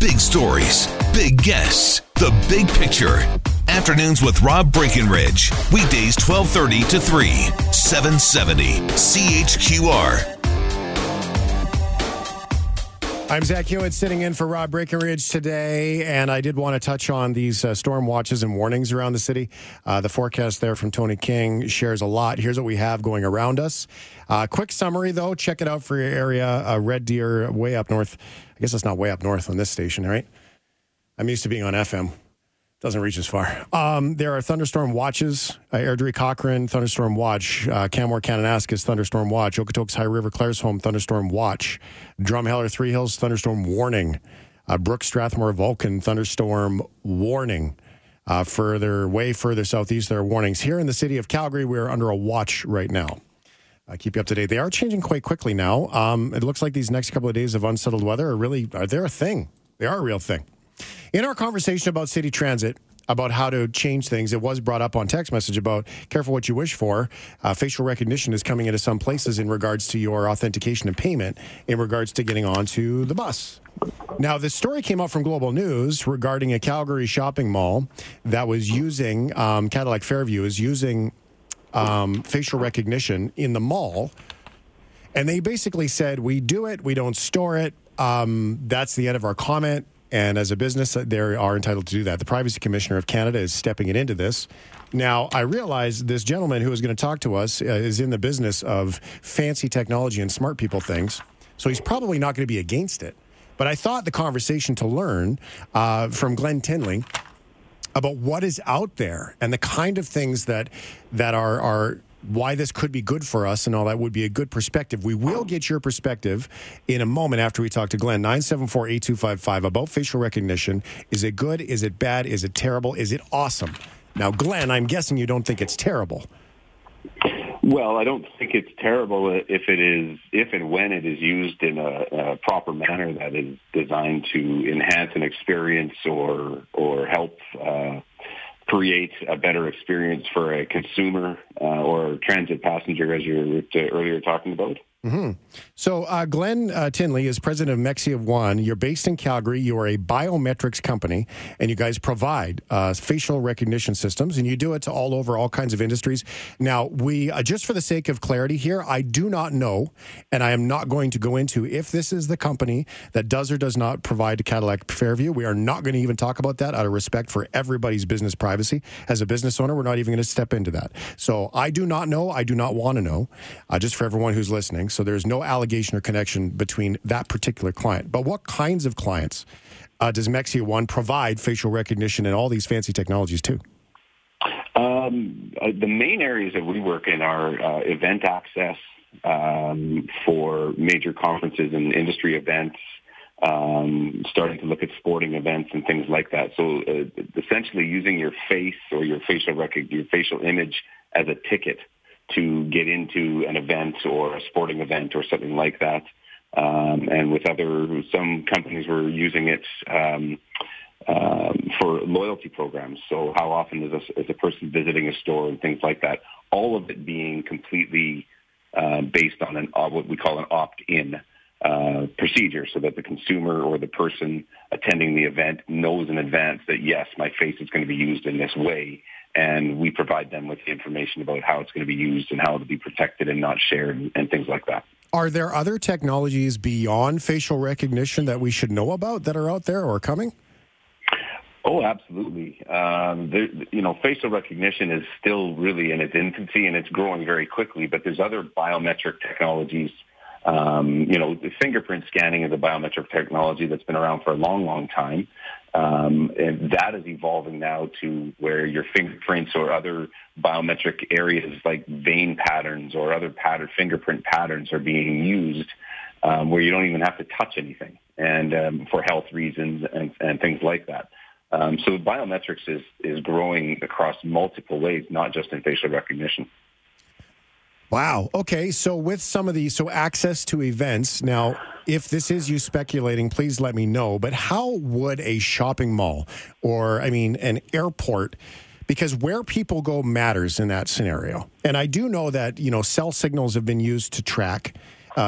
Big stories, big guests, the big picture. Afternoons with Rob Breckenridge. Weekdays 12:30 to 3, 770 CHQR. I'm Zach Hewitt sitting in for Rob Breckenridge today, and I did want to touch on these storm watches and warnings around the city. The forecast there from Tony King shares a lot. Here's what we have going around us. Quick summary, though. Check it out for your area. Red Deer, way up north. I guess it's not way up north on this station, right? I'm used to being on FM. Doesn't reach as far. There are thunderstorm watches. Airdrie, Cochrane, thunderstorm watch. Canmore, Kananaskis, thunderstorm watch. Okotoks, High River, Claresholm, thunderstorm watch. Drumheller, Three Hills, thunderstorm warning. Strathmore, Vulcan, thunderstorm warning. Further southeast, there are warnings. Here in the city of Calgary, we are under a watch right now. I keep you up to date. They are changing quite quickly now. It looks like these next couple of days of unsettled weather are a thing. They are a real thing. In our conversation about city transit, about how to change things, it was brought up on text message about careful what you wish for. Facial recognition is coming into some places in regards to your authentication and payment in regards to getting onto the bus. Now, this story came out from Global News regarding a Calgary shopping mall that was using, Cadillac Fairview is using facial recognition in the mall. And they basically said, we do it, we don't store it. That's the end of our comment. And as a business, they are entitled to do that. The Privacy Commissioner of Canada is stepping into this. Now, I realize this gentleman who is going to talk to us is in the business of fancy technology and smart people things, so he's probably not going to be against it. But I thought the conversation to learn from Glenn Tinley about what is out there and the kind of things that are why this could be good for us and all that would be a good perspective. We will get your perspective in a moment after we talk to Glenn. 974-8255 about facial recognition. Is it good? Is it bad? Is it terrible? Is it awesome? Now, Glenn, I'm guessing you don't think it's terrible. Well, I don't think it's terrible if and when it is used in a proper manner that is designed to enhance an experience or help create a better experience for a consumer or transit passenger, as you were earlier talking about. Mm-hmm. So Glenn Tinley is president of Mexia One. You're based in Calgary. You are a biometrics company, and you guys provide facial recognition systems, and you do it to all kinds of industries. Now, we just for the sake of clarity here, I do not know, and I am not going to go into if this is the company that does or does not provide to Cadillac Fairview. We are not going to even talk about that out of respect for everybody's business privacy. As a business owner, we're not even going to step into that. So I do not know. I do not want to know, just for everyone who's listening. So there's no allegation or connection between that particular client. But what kinds of clients does Mexia One provide facial recognition and all these fancy technologies to? The main areas that we work in are event access for major conferences and industry events, starting to look at sporting events and things like that. So essentially using your face or your facial image as a ticket to get into an event or a sporting event or something like that. And with some companies were using it for loyalty programs. So how often is a person visiting a store and things like that, all of it being completely based on what we call an opt-in procedure so that the consumer or the person attending the event knows in advance that, yes, my face is going to be used in this way. And we provide them with the information about how it's going to be used and how it'll be protected and not shared and things like that. Are there other technologies beyond facial recognition that we should know about that are out there or coming? Oh, absolutely. Facial recognition is still really in its infancy and it's growing very quickly, but there's other biometric technologies. The fingerprint scanning is a biometric technology that's been around for a long, long time. And that is evolving now to where your fingerprints or other biometric areas like vein patterns or other fingerprint patterns are being used where you don't even have to touch anything. and for health reasons and things like that. So biometrics is growing across multiple ways, not just in facial recognition. Wow. Okay. So with some of these, so access to events. Now, if this is you speculating, please let me know. But how would a shopping mall or, I mean, an airport, because where people go matters in that scenario. And I do know that, you know, cell signals have been used to track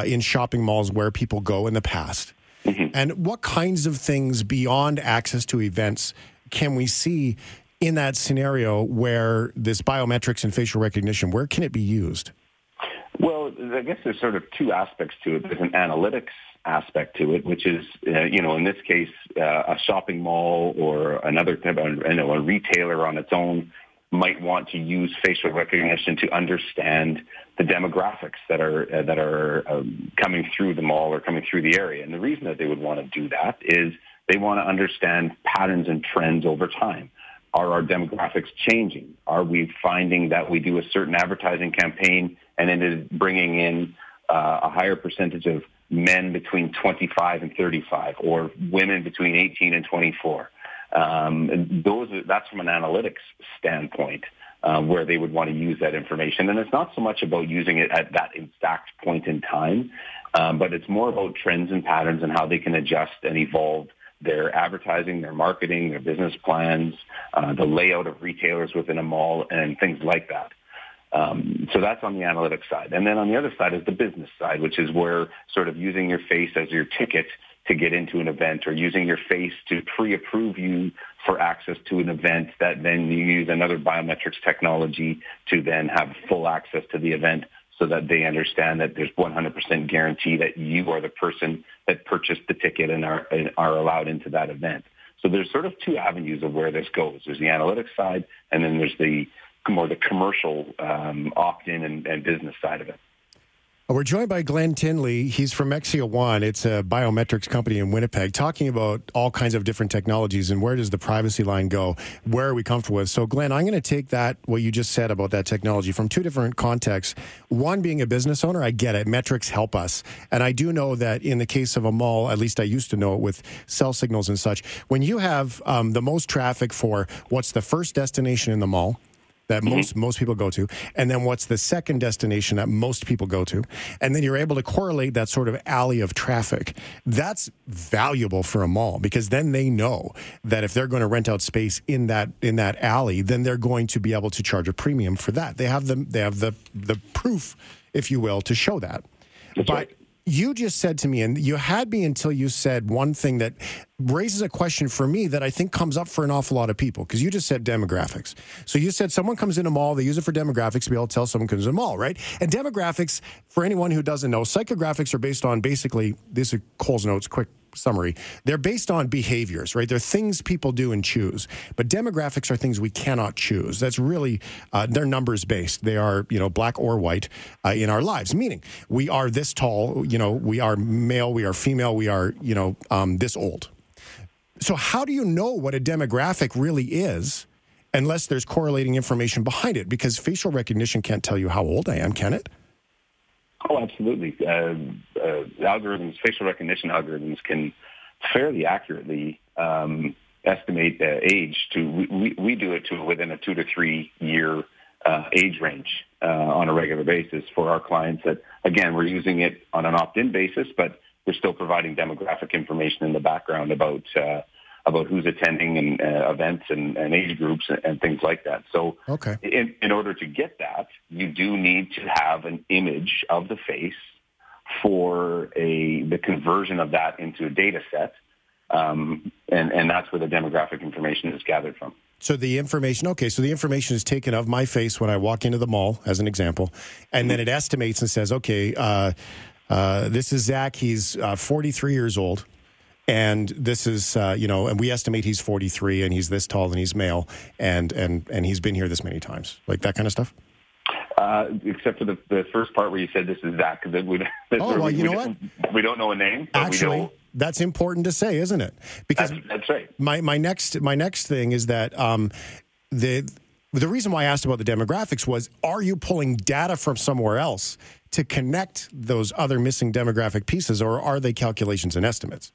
in shopping malls where people go in the past. Mm-hmm. And what kinds of things beyond access to events can we see in that scenario where this biometrics and facial recognition, where can it be used? Well, I guess there's sort of two aspects to it. There's an analytics aspect to it, which is, in this case, a shopping mall or another type of, a retailer on its own might want to use facial recognition to understand the demographics that are coming through the mall or coming through the area. And the reason that they would want to do that is they want to understand patterns and trends over time. Are our demographics changing? Are we finding that we do a certain advertising campaign and it is bringing in a higher percentage of men between 25 and 35 or women between 18 and 24? That's from an analytics standpoint where they would want to use that information. And it's not so much about using it at that exact point in time, but it's more about trends and patterns and how they can adjust and evolve their advertising, their marketing, their business plans, the layout of retailers within a mall, and things like that. So that's on the analytics side. And then on the other side is the business side, which is where sort of using your face as your ticket to get into an event or using your face to pre-approve you for access to an event that then you use another biometrics technology to then have full access to the event so that they understand that there's 100% guarantee that you are the person that purchased the ticket and are allowed into that event. So there's sort of two avenues of where this goes. There's the analytics side, and then there's the more the commercial opt-in and business side of it. We're joined by Glenn Tinley. He's from Mexia One. It's a biometrics company in Winnipeg, talking about all kinds of different technologies and where does the privacy line go? Where are we comfortable with? So, Glenn, I'm going to take that, what you just said about that technology, from two different contexts. One being a business owner, I get it. Metrics help us. And I do know that in the case of a mall, at least I used to know it with cell signals and such, when you have the most traffic for what's the first destination in the mall, that most people go to, and then what's the second destination that most people go to, and then you're able to correlate that sort of alley of traffic. That's valuable for a mall because then they know that if they're going to rent out space in that alley, then they're going to be able to charge a premium for that. They have the proof, if you will, to show that. That's but right. You just said to me, and you had me until you said one thing that raises a question for me that I think comes up for an awful lot of people, because you just said demographics. So you said someone comes in a mall, they use it for demographics to be able to tell someone comes in a mall, right? And demographics, for anyone who doesn't know, psychographics are based on basically, this is Cole's notes, quick summary, they're based on behaviors, right? They're things people do and choose. But demographics are things we cannot choose. That's really, they're numbers based. They are, black or white in our lives, meaning we are this tall, we are male, we are female, we are, this old. So how do you know what a demographic really is unless there's correlating information behind it? Because facial recognition can't tell you how old I am, can it? Oh, absolutely. Facial recognition algorithms can fairly accurately estimate age. We do it to within a 2 to 3 year age range on a regular basis for our clients. That again, we're using it on an opt-in basis, but we're still providing demographic information in the background about who's attending and events and age groups and things like that. So okay. In order to get that, you do need to have an image of the face for the conversion of that into a data set. And that's where the demographic information is gathered from. So the information is taken of my face when I walk into the mall, as an example, and then it estimates and says, okay, this is Zach, he's 43 years old. And this is, and we estimate he's 43 and he's this tall and he's male and he's been here this many times, like that kind of stuff? Except for the first part where you said this is Zach. We don't know a name. Actually, that's important to say, isn't it? Because that's right. My next thing is that the reason why I asked about the demographics was, are you pulling data from somewhere else to connect those other missing demographic pieces, or are they calculations and estimates?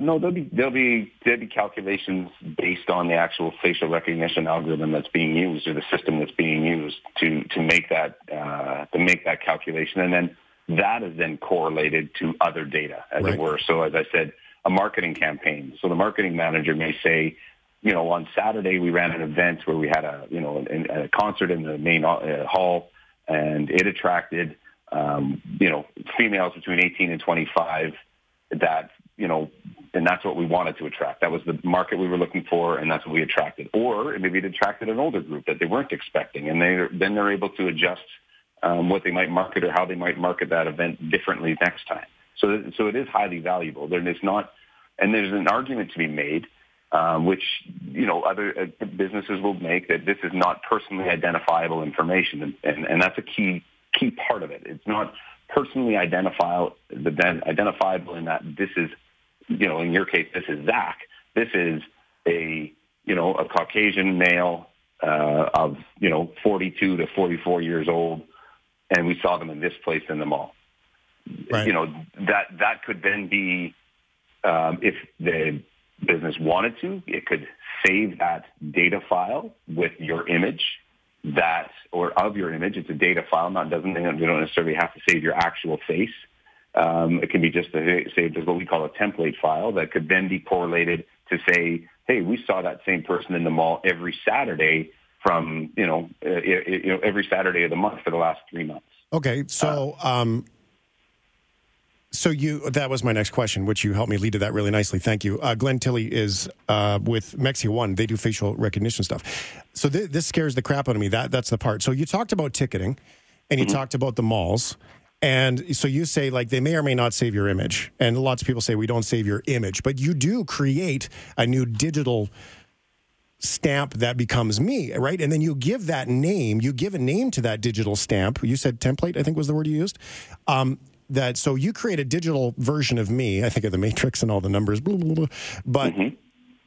No, there'll be calculations based on the actual facial recognition algorithm that's being used, or the system that's being used to make that calculation, and then that is then correlated to other data, as it were. So, as I said, a marketing campaign. So the marketing manager may say, you know, on Saturday we ran an event where we had a concert in the main hall, and it attracted females between 18 and 25 that. You know, and that's what we wanted to attract. That was the market we were looking for, and that's what we attracted. Or maybe it attracted an older group that they weren't expecting, and they're able to adjust what they might market or how they might market that event differently next time. So it is highly valuable. There's an argument to be made, which other businesses will make, that this is not personally identifiable information, and that's a key part of it. It's not personally identifiable in that this is. In your case, this is Zach. This is a Caucasian male of 42 to 44 years old, and we saw them in this place in the mall. Right. That could then be, if the business wanted to, it could save that data file with your image. That or of your image, it's a data file. We don't necessarily have to save your actual face. It can be just saved as what we call a template file that could then be correlated to say, hey, we saw that same person in the mall every Saturday from, every Saturday of the month for the last 3 months. Okay. That was my next question, which you helped me lead to that really nicely. Thank you. Glenn Tinley is with Mexia One. They do facial recognition stuff. So this scares the crap out of me. That's the part. So you talked about ticketing and you talked about the malls. And so you say, like, they may or may not save your image. And lots of people say we don't save your image. But you do create a new digital stamp that becomes me, right? And then you give that name. You give a name to that digital stamp. You said template, I think was the word you used. So you create a digital version of me. I think of the matrix and all the numbers, blah, blah, blah.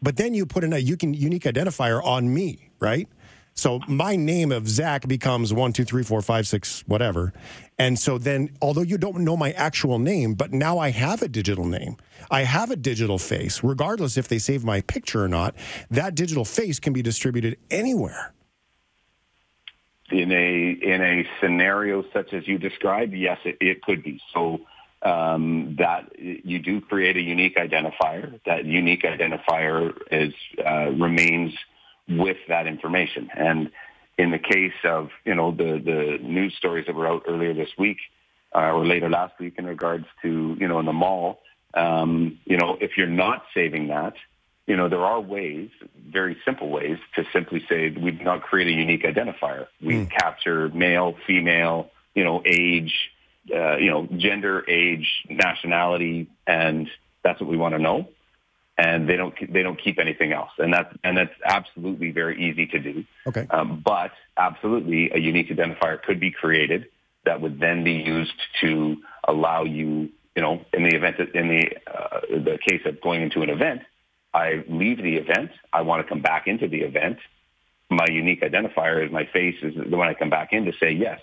But then you put in a unique identifier on me, right? So my name of Zach becomes 1, 2, 3, 4, 5, 6, whatever. And so then, although you don't know my actual name, but now I have a digital name. I have a digital face, regardless if they save my picture or not. That digital face can be distributed anywhere. In a scenario such as you described, yes, it could be. So that you do create a unique identifier. That unique identifier remains with that information. And in the case of the news stories that were out earlier this week or later last week in regards to in the mall, if you're not saving that. There are ways, very simple ways, to simply say we do not create a unique identifier. We capture male, female, age, gender, age, nationality, and that's what we want to know. And they don't keep anything else, and that's absolutely very easy to do. Okay, but absolutely a unique identifier could be created that would then be used to allow you, in the event that the case of going into an event. I leave the event. I want to come back into the event. My unique identifier is my face. Is when I come back in to say, yes,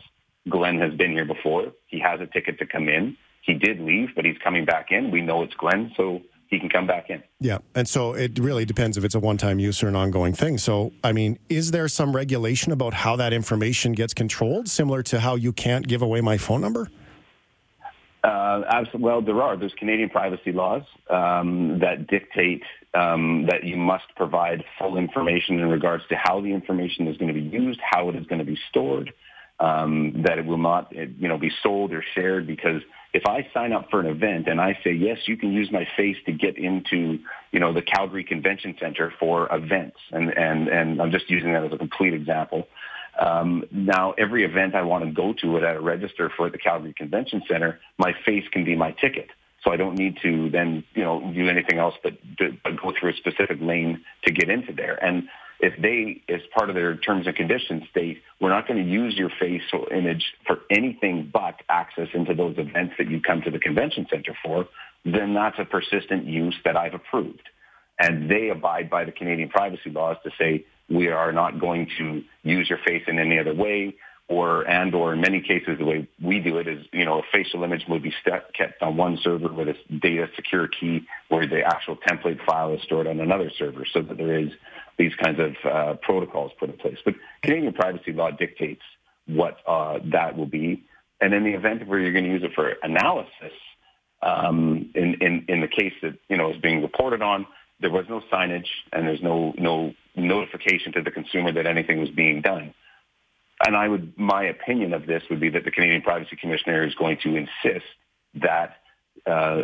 Glenn has been here before. He has a ticket to come in. He did leave, but he's coming back in. We know it's Glenn, so he can come back in. Yeah, and so it really depends if it's a one-time use or an ongoing thing. So, is there some regulation about how that information gets controlled, similar to how you can't give away my phone number? Absolutely. Well, there are. There's Canadian privacy laws that dictate that you must provide full information in regards to how the information is going to be used, how it is going to be stored, that it will not, be sold or shared. Because if I sign up for an event and I say, yes, you can use my face to get into, the Calgary Convention Center for events, and I'm just using that as a complete example. Now, every event I want to go to that I register for at the Calgary Convention Center, my face can be my ticket. So I don't need to then, do anything else but go through a specific lane to get into there. And if they, as part of their terms and conditions, state, we're not going to use your face or image for anything but access into those events that you come to the convention center for, then that's a persistent use that I've approved. And they abide by the Canadian privacy laws to say, we are not going to use your face in any other way. or in many cases, the way we do it is, you know, a facial image would be kept on one server with a data secure key, where the actual template file is stored on another server, so that there is these kinds of protocols put in place. But Canadian privacy law dictates what that will be. And in the event where you're going to use it for analysis, in the case that, you know, is being reported on, there was no signage and there's no notification to the consumer that anything was being done. And my opinion of this would be that the Canadian Privacy Commissioner is going to insist that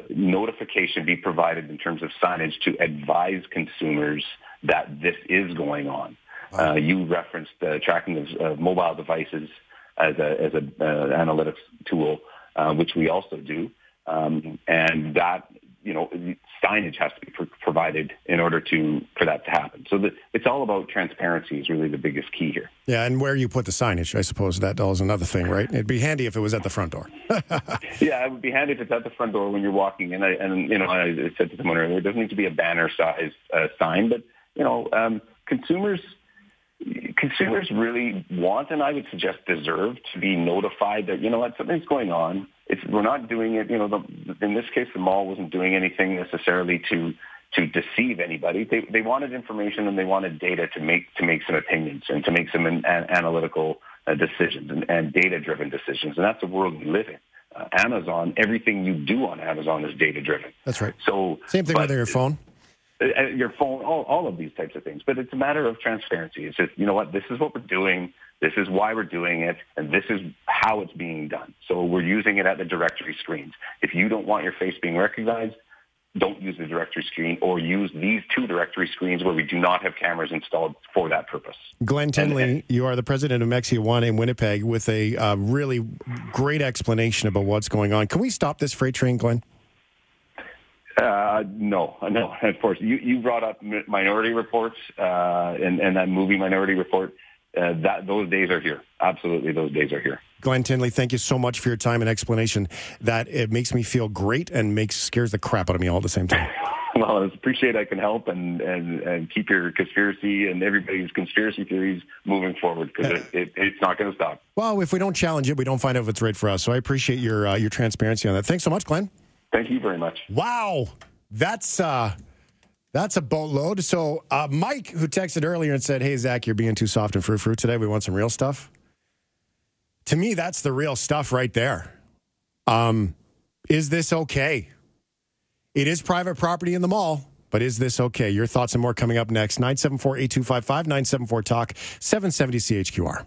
notification be provided in terms of signage to advise consumers that this is going on. Wow. You referenced the tracking of mobile devices as an analytics tool, which we also do, and that, you know, signage has to be provided in order for that to happen. So it's all about transparency is really the biggest key here. Yeah, and where you put the signage, I suppose that is another thing, right? It'd be handy if it was at the front door. Yeah, it would be handy if it's at the front door when you're walking in. And you know, I said to someone earlier, it doesn't need to be a banner-sized sign, but, you know, consumers really want, and I would suggest deserve, to be notified that, you know what, something's going on. We're not doing it, you know, in this case, the mall wasn't doing anything necessarily to deceive anybody. They wanted information and they wanted data to make some opinions and to make some analytical decisions and data-driven decisions. And that's the world we live in. Amazon, everything you do on Amazon is data-driven. That's right. So same thing with your phone. Your phone, all of these types of things. But it's a matter of transparency. It's just, you know what, this is what we're doing, this is why we're doing it, and this is how it's being done. So we're using it at the directory screens. If you don't want your face being recognized, don't use the directory screen, or use these two directory screens where we do not have cameras installed for that purpose. Glenn Tinley, you are the president of Mexia One in Winnipeg with a really great explanation about what's going on. Can we stop this freight train, Glenn? No, of course. You brought up Minority Reports and that movie Minority Report. Those days are here. Absolutely, those days are here. Glenn Tinley, thank you so much for your time and explanation. That it makes me feel great and scares the crap out of me all at the same time. Well, I appreciate I can help and keep your conspiracy and everybody's conspiracy theories moving forward, because it's not going to stop. Well, if we don't challenge it, we don't find out if it's right for us. So I appreciate your transparency on that. Thanks so much, Glenn. Thank you very much. Wow. That's a boatload. So Mike, who texted earlier and said, hey, Zach, you're being too soft and frou-frou today. We want some real stuff. To me, that's the real stuff right there. Is this okay? It is private property in the mall, but is this okay? Your thoughts and more coming up next. 974-8255, 974-TALK, 770 CHQR.